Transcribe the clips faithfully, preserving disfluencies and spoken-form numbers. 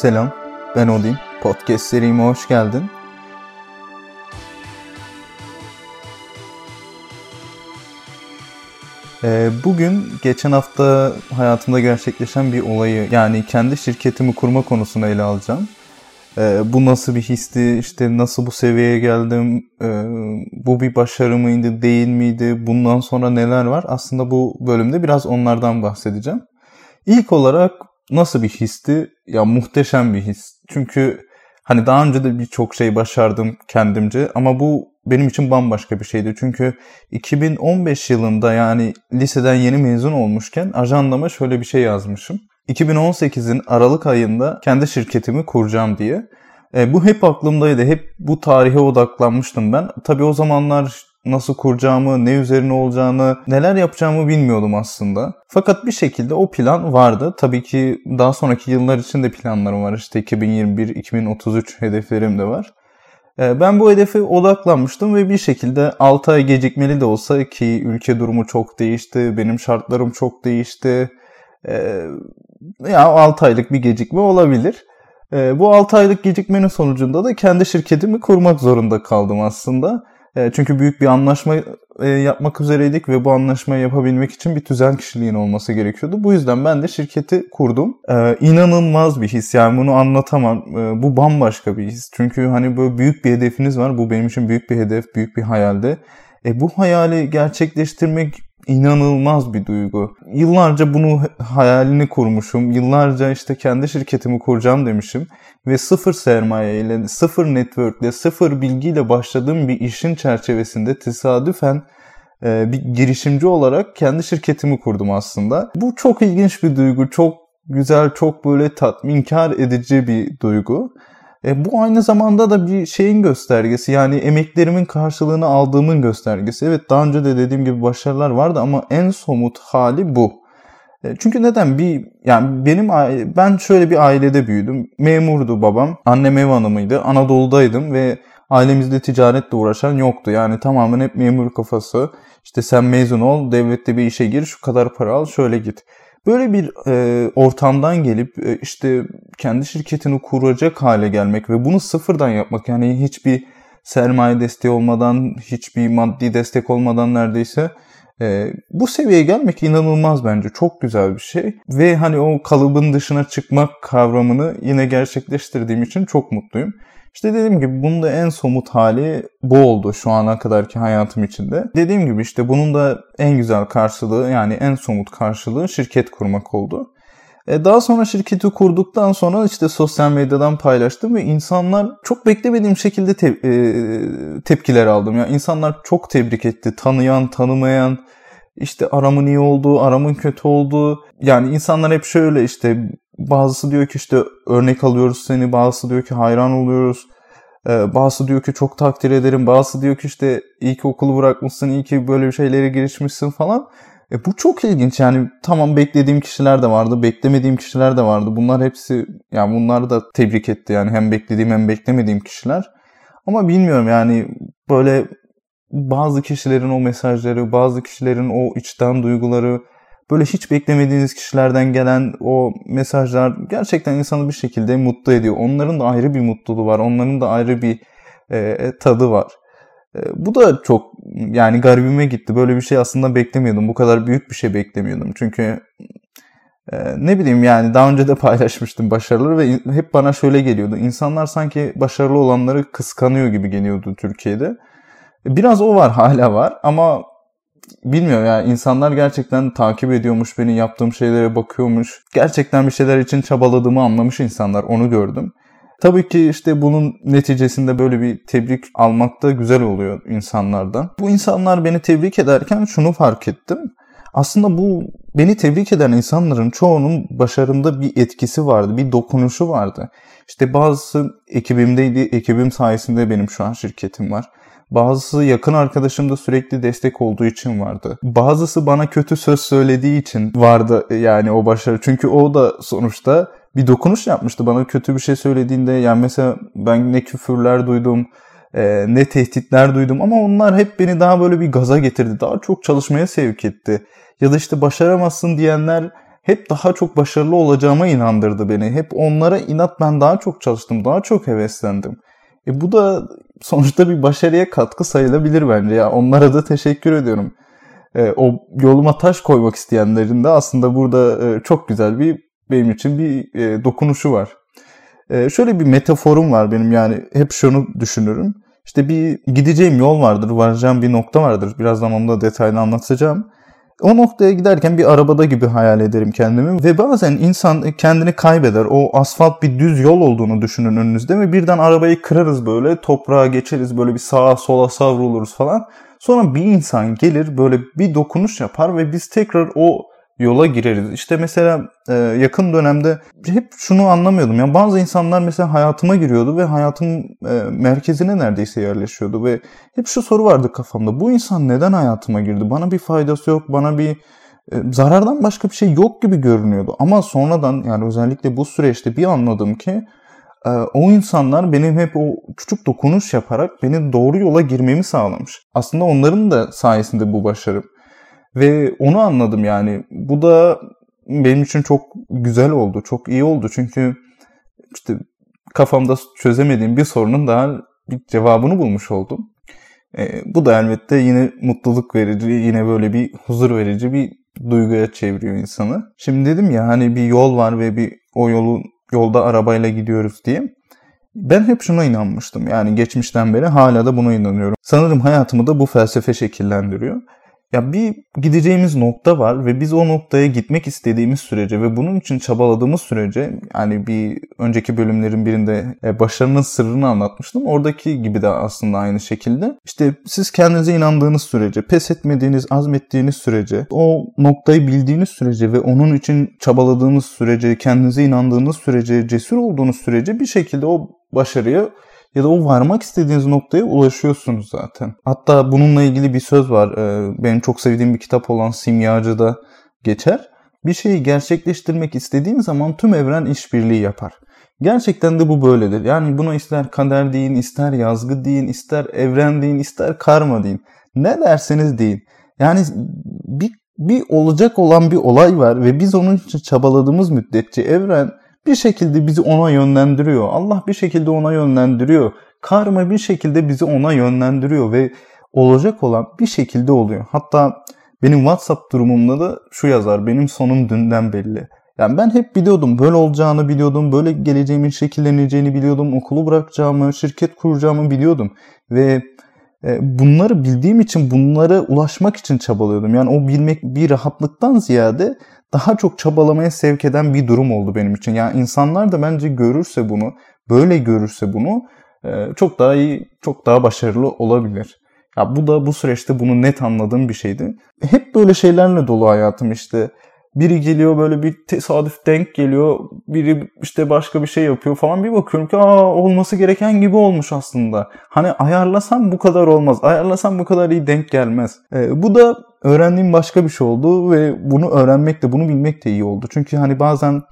Selam, ben Odin. Podcast serime hoş geldin. Ee, bugün geçen hafta hayatımda gerçekleşen bir olayı, yani kendi şirketimi kurma konusunu ele alacağım. Ee, bu nasıl bir histi, işte nasıl bu seviyeye geldim, ee, bu bir başarı mıydı, değil miydi, bundan sonra neler var? Aslında bu bölümde biraz onlardan bahsedeceğim. İlk olarak nasıl bir histi? Ya muhteşem bir his. Çünkü hani daha önce de birçok şey başardım kendimce ama bu benim için bambaşka bir şeydi. Çünkü iki bin on beş yılında, yani liseden yeni mezun olmuşken ajandama şöyle bir şey yazmışım. iki bin on sekizin Aralık ayında kendi şirketimi kuracağım diye. E, bu hep aklımdaydı. Hep bu tarihe odaklanmıştım ben. Tabii o zamanlar nasıl kuracağımı, ne üzerine olacağını, neler yapacağımı bilmiyordum aslında. Fakat bir şekilde o plan vardı. Tabii ki daha sonraki yıllar için de planlarım var. İşte iki bin yirmi bir iki bin otuz üç hedeflerim de var. Ben bu hedefe odaklanmıştım ve bir şekilde altı ay gecikmeli de olsa, ki ülke durumu çok değişti, benim şartlarım çok değişti. Ya altı aylık bir gecikme olabilir. Bu altı aylık gecikmenin sonucunda da kendi şirketimi kurmak zorunda kaldım aslında. Çünkü büyük bir anlaşma yapmak üzereydik ve bu anlaşmayı yapabilmek için bir tüzel kişiliğin olması gerekiyordu. Bu yüzden ben de şirketi kurdum. Ee, inanılmaz bir his, yani bunu anlatamam. Ee, bu bambaşka bir his. Çünkü hani böyle büyük bir hedefiniz var. Bu benim için büyük bir hedef, büyük bir hayaldi. E, bu hayali gerçekleştirmek inanılmaz bir duygu. Yıllarca bunu hayalini kurmuşum. Yıllarca işte kendi şirketimi kuracağım demişim. Ve sıfır sermaye ile, sıfır network ile, sıfır bilgiyle başladığım bir işin çerçevesinde tesadüfen e, bir girişimci olarak kendi şirketimi kurdum aslında. Bu çok ilginç bir duygu. Çok güzel, çok böyle tatminkar edici bir duygu. E, bu aynı zamanda da bir şeyin göstergesi, yani emeklerimin karşılığını aldığımın göstergesi. Evet, daha önce de dediğim gibi başarılar vardı ama en somut hali bu. E, çünkü neden bir yani benim aile, ben şöyle bir ailede büyüdüm. Memurdu babam, annem ev hanımıydı. Anadolu'daydım ve ailemizde ticaretle uğraşan yoktu. Yani tamamen hep memur kafası. İşte sen mezun ol, devlette bir işe gir, şu kadar para al, şöyle git. Böyle bir e, ortamdan gelip e, işte kendi şirketini kuracak hale gelmek ve bunu sıfırdan yapmak, yani hiçbir sermaye desteği olmadan, hiçbir maddi destek olmadan neredeyse e, bu seviyeye gelmek inanılmaz, bence çok güzel bir şey. Ve hani o kalıbın dışına çıkmak kavramını yine gerçekleştirdiğim için çok mutluyum. İşte dediğim gibi bunun da en somut hali bu oldu şu ana kadarki hayatım içinde. Dediğim gibi işte bunun da en güzel karşılığı, yani en somut karşılığı şirket kurmak oldu. Daha sonra şirketi kurduktan sonra işte sosyal medyadan paylaştım ve insanlar, çok beklemediğim şekilde te- tepkiler aldım. Yani insanlar çok tebrik etti. Tanıyan, tanımayan, işte aramın iyi olduğu, aramın kötü olduğu. Yani insanlar hep şöyle işte... Bazısı diyor ki işte örnek alıyoruz seni, bazısı diyor ki hayran oluyoruz, ee, bazısı diyor ki çok takdir ederim, bazısı diyor ki işte iyi ki okulu bırakmışsın, iyi ki böyle bir şeylere girişmişsin falan. E, bu çok ilginç, yani tamam beklediğim kişiler de vardı, beklemediğim kişiler de vardı. Bunlar hepsi, yani bunları da tebrik etti, yani hem beklediğim hem beklemediğim kişiler. Ama bilmiyorum, yani böyle bazı kişilerin o mesajları, bazı kişilerin o içten duyguları... Böyle hiç beklemediğiniz kişilerden gelen o mesajlar gerçekten insanı bir şekilde mutlu ediyor. Onların da ayrı bir mutluluğu var. Onların da ayrı bir e, tadı var. E, bu da çok, yani garibime gitti. Böyle bir şey aslında beklemiyordum. Bu kadar büyük bir şey beklemiyordum. Çünkü e, ne bileyim, yani daha önce de paylaşmıştım başarıları ve hep bana şöyle geliyordu. İnsanlar sanki başarılı olanları kıskanıyor gibi geliyordu Türkiye'de. Biraz o var, hala var ama... Bilmiyorum ya, insanlar gerçekten takip ediyormuş beni, yaptığım şeylere bakıyormuş. Gerçekten bir şeyler için çabaladığımı anlamış insanlar, onu gördüm. Tabii ki işte bunun neticesinde böyle bir tebrik almak da güzel oluyor insanlardan. Bu insanlar beni tebrik ederken şunu fark ettim. Aslında bu beni tebrik eden insanların çoğunun başarımda bir etkisi vardı, bir dokunuşu vardı. İşte bazısı ekibimdeydi, ekibim sayesinde benim şu an şirketim var. Bazısı yakın arkadaşım da sürekli destek olduğu için vardı. Bazısı bana kötü söz söylediği için vardı, yani o başarı. Çünkü o da sonuçta bir dokunuş yapmıştı. Bana kötü bir şey söylediğinde, yani mesela ben ne küfürler duydum, ne tehditler duydum. Ama onlar hep beni daha böyle bir gaza getirdi. Daha çok çalışmaya sevk etti. Ya da işte başaramazsın diyenler... hep daha çok başarılı olacağıma inandırdı beni. Hep onlara inat ben daha çok çalıştım, daha çok heveslendim. E bu da sonuçta bir başarıya katkı sayılabilir bence. Ya onlara da teşekkür ediyorum. E, o yoluma taş koymak isteyenlerin de aslında burada e, çok güzel bir benim için bir e, dokunuşu var. E, şöyle bir metaforum var benim, yani hep şunu düşünürüm. İşte bir gideceğim yol vardır, varacağım bir nokta vardır. Birazdan onu da detaylı anlatacağım. O noktaya giderken bir arabada gibi hayal ederim kendimi ve bazen insan kendini kaybeder. O asfalt bir düz yol olduğunu düşünün önünüzde ve birden arabayı kırarız, böyle toprağa geçeriz, böyle bir sağa sola savruluruz falan. Sonra bir insan gelir, böyle bir dokunuş yapar ve biz tekrar o yola gireriz. İşte mesela yakın dönemde hep şunu anlamıyordum. Yani bazı insanlar mesela hayatıma giriyordu ve hayatımın merkezine neredeyse yerleşiyordu ve hep şu soru vardı kafamda. Bu insan neden hayatıma girdi? Bana bir faydası yok, bana bir zarardan başka bir şey yok gibi görünüyordu. Ama sonradan, yani özellikle bu süreçte bir anladım ki o insanlar benim hep o küçük dokunuş yaparak beni doğru yola girmemi sağlamış. Aslında onların da sayesinde bu başarım. Ve onu anladım yani. Bu da benim için çok güzel oldu, çok iyi oldu. Çünkü işte kafamda çözemediğim bir sorunun daha bir cevabını bulmuş oldum. E, bu da elbette yine mutluluk verici, yine böyle bir huzur verici bir duyguya çeviriyor insanı. Şimdi dedim ya, hani bir yol var ve bir o yolu yolda arabayla gidiyoruz diye. Ben hep şuna inanmıştım. Yani geçmişten beri hala da buna inanıyorum. Sanırım hayatımı da bu felsefe şekillendiriyor. Ya bir gideceğimiz nokta var ve biz o noktaya gitmek istediğimiz sürece ve bunun için çabaladığımız sürece, yani bir önceki bölümlerin birinde başarının sırrını anlatmıştım. Oradaki gibi de aslında aynı şekilde. İşte siz kendinize inandığınız sürece, pes etmediğiniz, azmettiğiniz sürece, o noktayı bildiğiniz sürece ve onun için çabaladığınız sürece, kendinize inandığınız sürece, cesur olduğunuz sürece bir şekilde o başarıya ya da o varmak istediğiniz noktaya ulaşıyorsunuz zaten. Hatta bununla ilgili bir söz var. Benim çok sevdiğim bir kitap olan Simyacı'da geçer. Bir şeyi gerçekleştirmek istediğim zaman tüm evren işbirliği yapar. Gerçekten de bu böyledir. Yani buna ister kader deyin, ister yazgı deyin, ister evren deyin, ister karma deyin. Ne derseniz deyin. Yani bir, bir olacak olan bir olay var ve biz onun için çabaladığımız müddetçe evren bir şekilde bizi ona yönlendiriyor. Allah bir şekilde ona yönlendiriyor. Karma bir şekilde bizi ona yönlendiriyor ve olacak olan bir şekilde oluyor. Hatta benim WhatsApp durumumda da şu yazar: benim sonum dünden belli. Yani ben hep biliyordum, böyle olacağını biliyordum, böyle geleceğimin şekilleneceğini biliyordum, okulu bırakacağımı, şirket kuracağımı biliyordum ve bunları bildiğim için bunlara ulaşmak için çabalıyordum. Yani o bilmek bir rahatlıktan ziyade daha çok çabalamaya sevk eden bir durum oldu benim için. Yani insanlar da bence görürse bunu, böyle görürse bunu çok daha iyi, çok daha başarılı olabilir. Ya bu da bu süreçte bunu net anladığım bir şeydi. Hep böyle şeylerle dolu hayatım işte. Biri geliyor, böyle bir tesadüf denk geliyor. Biri işte başka bir şey yapıyor falan. Bir bakıyorum ki aa, olması gereken gibi olmuş aslında. Hani ayarlasam bu kadar olmaz. Ayarlasam bu kadar iyi denk gelmez. E, bu da öğrendiğim başka bir şey oldu ve bunu öğrenmek de, bunu bilmek de iyi oldu. Çünkü hani bazen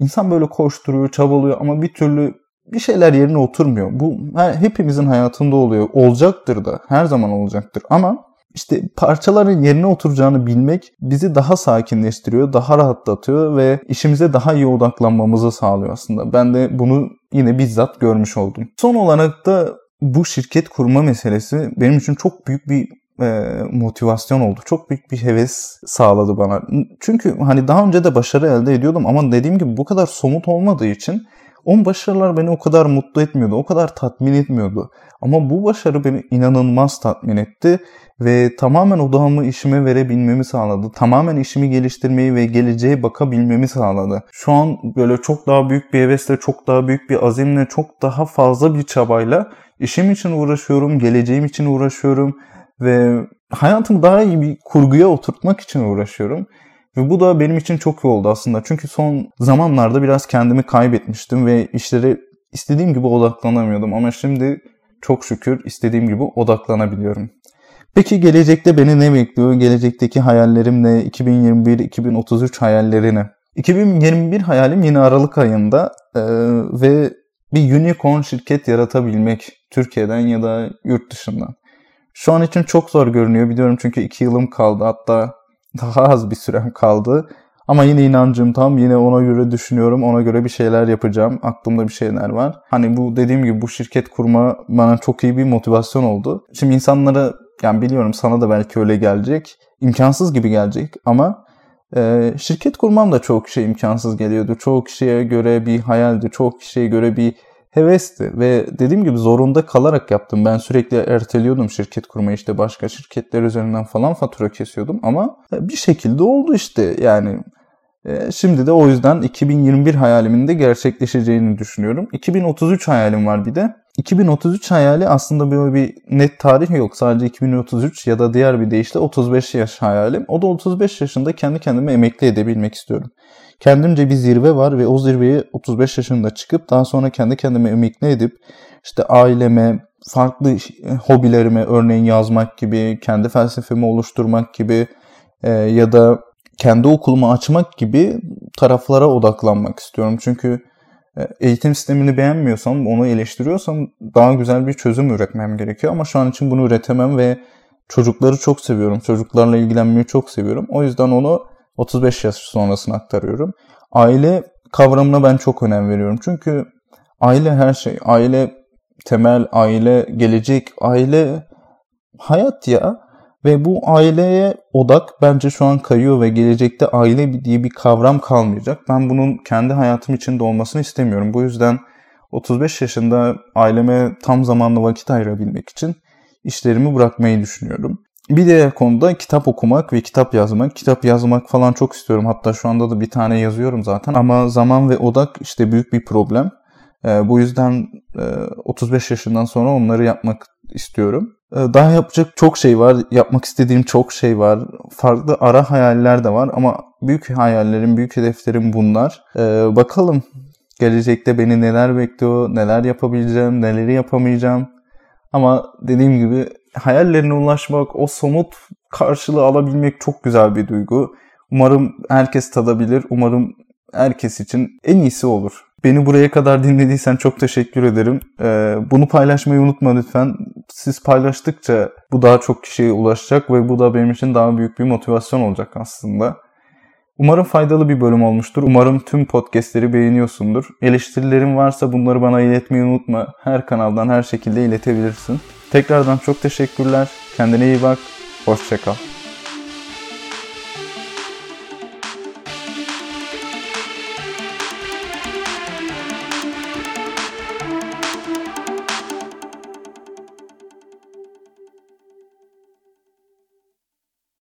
insan böyle koşturuyor, çabalıyor ama bir türlü bir şeyler yerine oturmuyor. Bu hepimizin hayatında oluyor. Olacaktır da. Her zaman olacaktır ama İşte parçaların yerine oturacağını bilmek bizi daha sakinleştiriyor, daha rahatlatıyor ve işimize daha iyi odaklanmamızı sağlıyor aslında. Ben de bunu yine bizzat görmüş oldum. Son olarak da bu şirket kurma meselesi benim için çok büyük bir e, motivasyon oldu. Çok büyük bir heves sağladı bana. Çünkü hani daha önce de başarı elde ediyordum ama dediğim gibi bu kadar somut olmadığı için o başarılar beni o kadar mutlu etmiyordu, o kadar tatmin etmiyordu. Ama bu başarı beni inanılmaz tatmin etti ve tamamen odağımı işime verebilmemi sağladı. Tamamen işimi geliştirmeyi ve geleceğe bakabilmemi sağladı. Şu an böyle çok daha büyük bir hevesle, çok daha büyük bir azimle, çok daha fazla bir çabayla işim için uğraşıyorum, geleceğim için uğraşıyorum ve hayatımı daha iyi bir kurguya oturtmak için uğraşıyorum. Ve bu da benim için çok iyi oldu aslında. Çünkü son zamanlarda biraz kendimi kaybetmiştim ve işlere istediğim gibi odaklanamıyordum. Ama şimdi çok şükür istediğim gibi odaklanabiliyorum. Peki gelecekte beni ne bekliyor? Gelecekteki hayallerim ne? iki bin yirmi bir iki bin otuz üç hayalleri ne? iki bin yirmi bir hayalim yine Aralık ayında ee, ve bir unicorn şirket yaratabilmek, Türkiye'den ya da yurt dışından. Şu an için çok zor görünüyor biliyorum çünkü iki yılım kaldı, hatta daha az bir sürem kaldı. Ama yine inancım tam, yine ona göre düşünüyorum, ona göre bir şeyler yapacağım. Aklımda bir şeyler var. Hani bu dediğim gibi bu şirket kurma bana çok iyi bir motivasyon oldu. Şimdi insanlara, yani biliyorum sana da belki öyle gelecek, imkansız gibi gelecek ama e, şirket kurmam da çoğu kişiye imkansız geliyordu. Çoğu kişiye göre bir hayaldi, çoğu kişiye göre bir hevesti ve dediğim gibi zorunda kalarak yaptım. Ben sürekli erteliyordum şirket kurmayı, işte başka şirketler üzerinden falan fatura kesiyordum ama bir şekilde oldu işte yani. Şimdi de o yüzden iki bin yirmi bir hayalimin de gerçekleşeceğini düşünüyorum. iki bin otuz üç hayalim var bir de. iki bin otuz üç hayali aslında böyle bir net tarih yok. Sadece iki bin otuz üç ya da diğer bir deyişle otuz beş yaş hayalim. O da otuz beş yaşında kendi kendime emekli edebilmek istiyorum. Kendimce bir zirve var ve o zirveye otuz beş yaşında çıkıp daha sonra kendi kendime emekli edip işte aileme, farklı hobilerime, örneğin yazmak gibi, kendi felsefemi oluşturmak gibi ya da kendi okulumu açmak gibi taraflara odaklanmak istiyorum. Çünkü eğitim sistemini beğenmiyorsam, onu eleştiriyorsam daha güzel bir çözüm üretmem gerekiyor. Ama şu an için bunu üretemem ve çocukları çok seviyorum. Çocuklarla ilgilenmeyi çok seviyorum. O yüzden onu otuz beş yaş sonrasına aktarıyorum. Aile kavramına ben çok önem veriyorum. Çünkü aile her şey. Aile temel, aile gelecek, aile hayat ya. Ve bu aileye odak bence şu an kayıyor ve gelecekte aile diye bir kavram kalmayacak. Ben bunun kendi hayatım içinde olmasını istemiyorum. Bu yüzden otuz beş yaşında aileme tam zamanlı vakit ayırabilmek için işlerimi bırakmayı düşünüyorum. Bir diğer konuda kitap okumak ve kitap yazmak. Kitap yazmak falan çok istiyorum. Hatta şu anda da bir tane yazıyorum zaten. Ama zaman ve odak işte büyük bir problem. Bu yüzden otuz beş yaşından sonra onları yapmak istiyorum. Daha yapacak çok şey var. Yapmak istediğim çok şey var. Farklı ara hayaller de var ama büyük hayallerim, büyük hedeflerim bunlar. Ee, bakalım gelecekte beni neler bekliyor, neler yapabileceğim, neleri yapamayacağım. Ama dediğim gibi hayallerine ulaşmak, o somut karşılığı alabilmek çok güzel bir duygu. Umarım herkes tadabilir. Umarım herkes için en iyisi olur. Beni buraya kadar dinlediysen çok teşekkür ederim. Ee, bunu paylaşmayı unutma lütfen. Siz paylaştıkça bu daha çok kişiye ulaşacak ve bu da benim için daha büyük bir motivasyon olacak aslında. Umarım faydalı bir bölüm olmuştur. Umarım tüm podcastleri beğeniyorsundur. Eleştirilerin varsa bunları bana iletmeyi unutma. Her kanaldan her şekilde iletebilirsin. Tekrardan çok teşekkürler. Kendine iyi bak. Hoşça kal.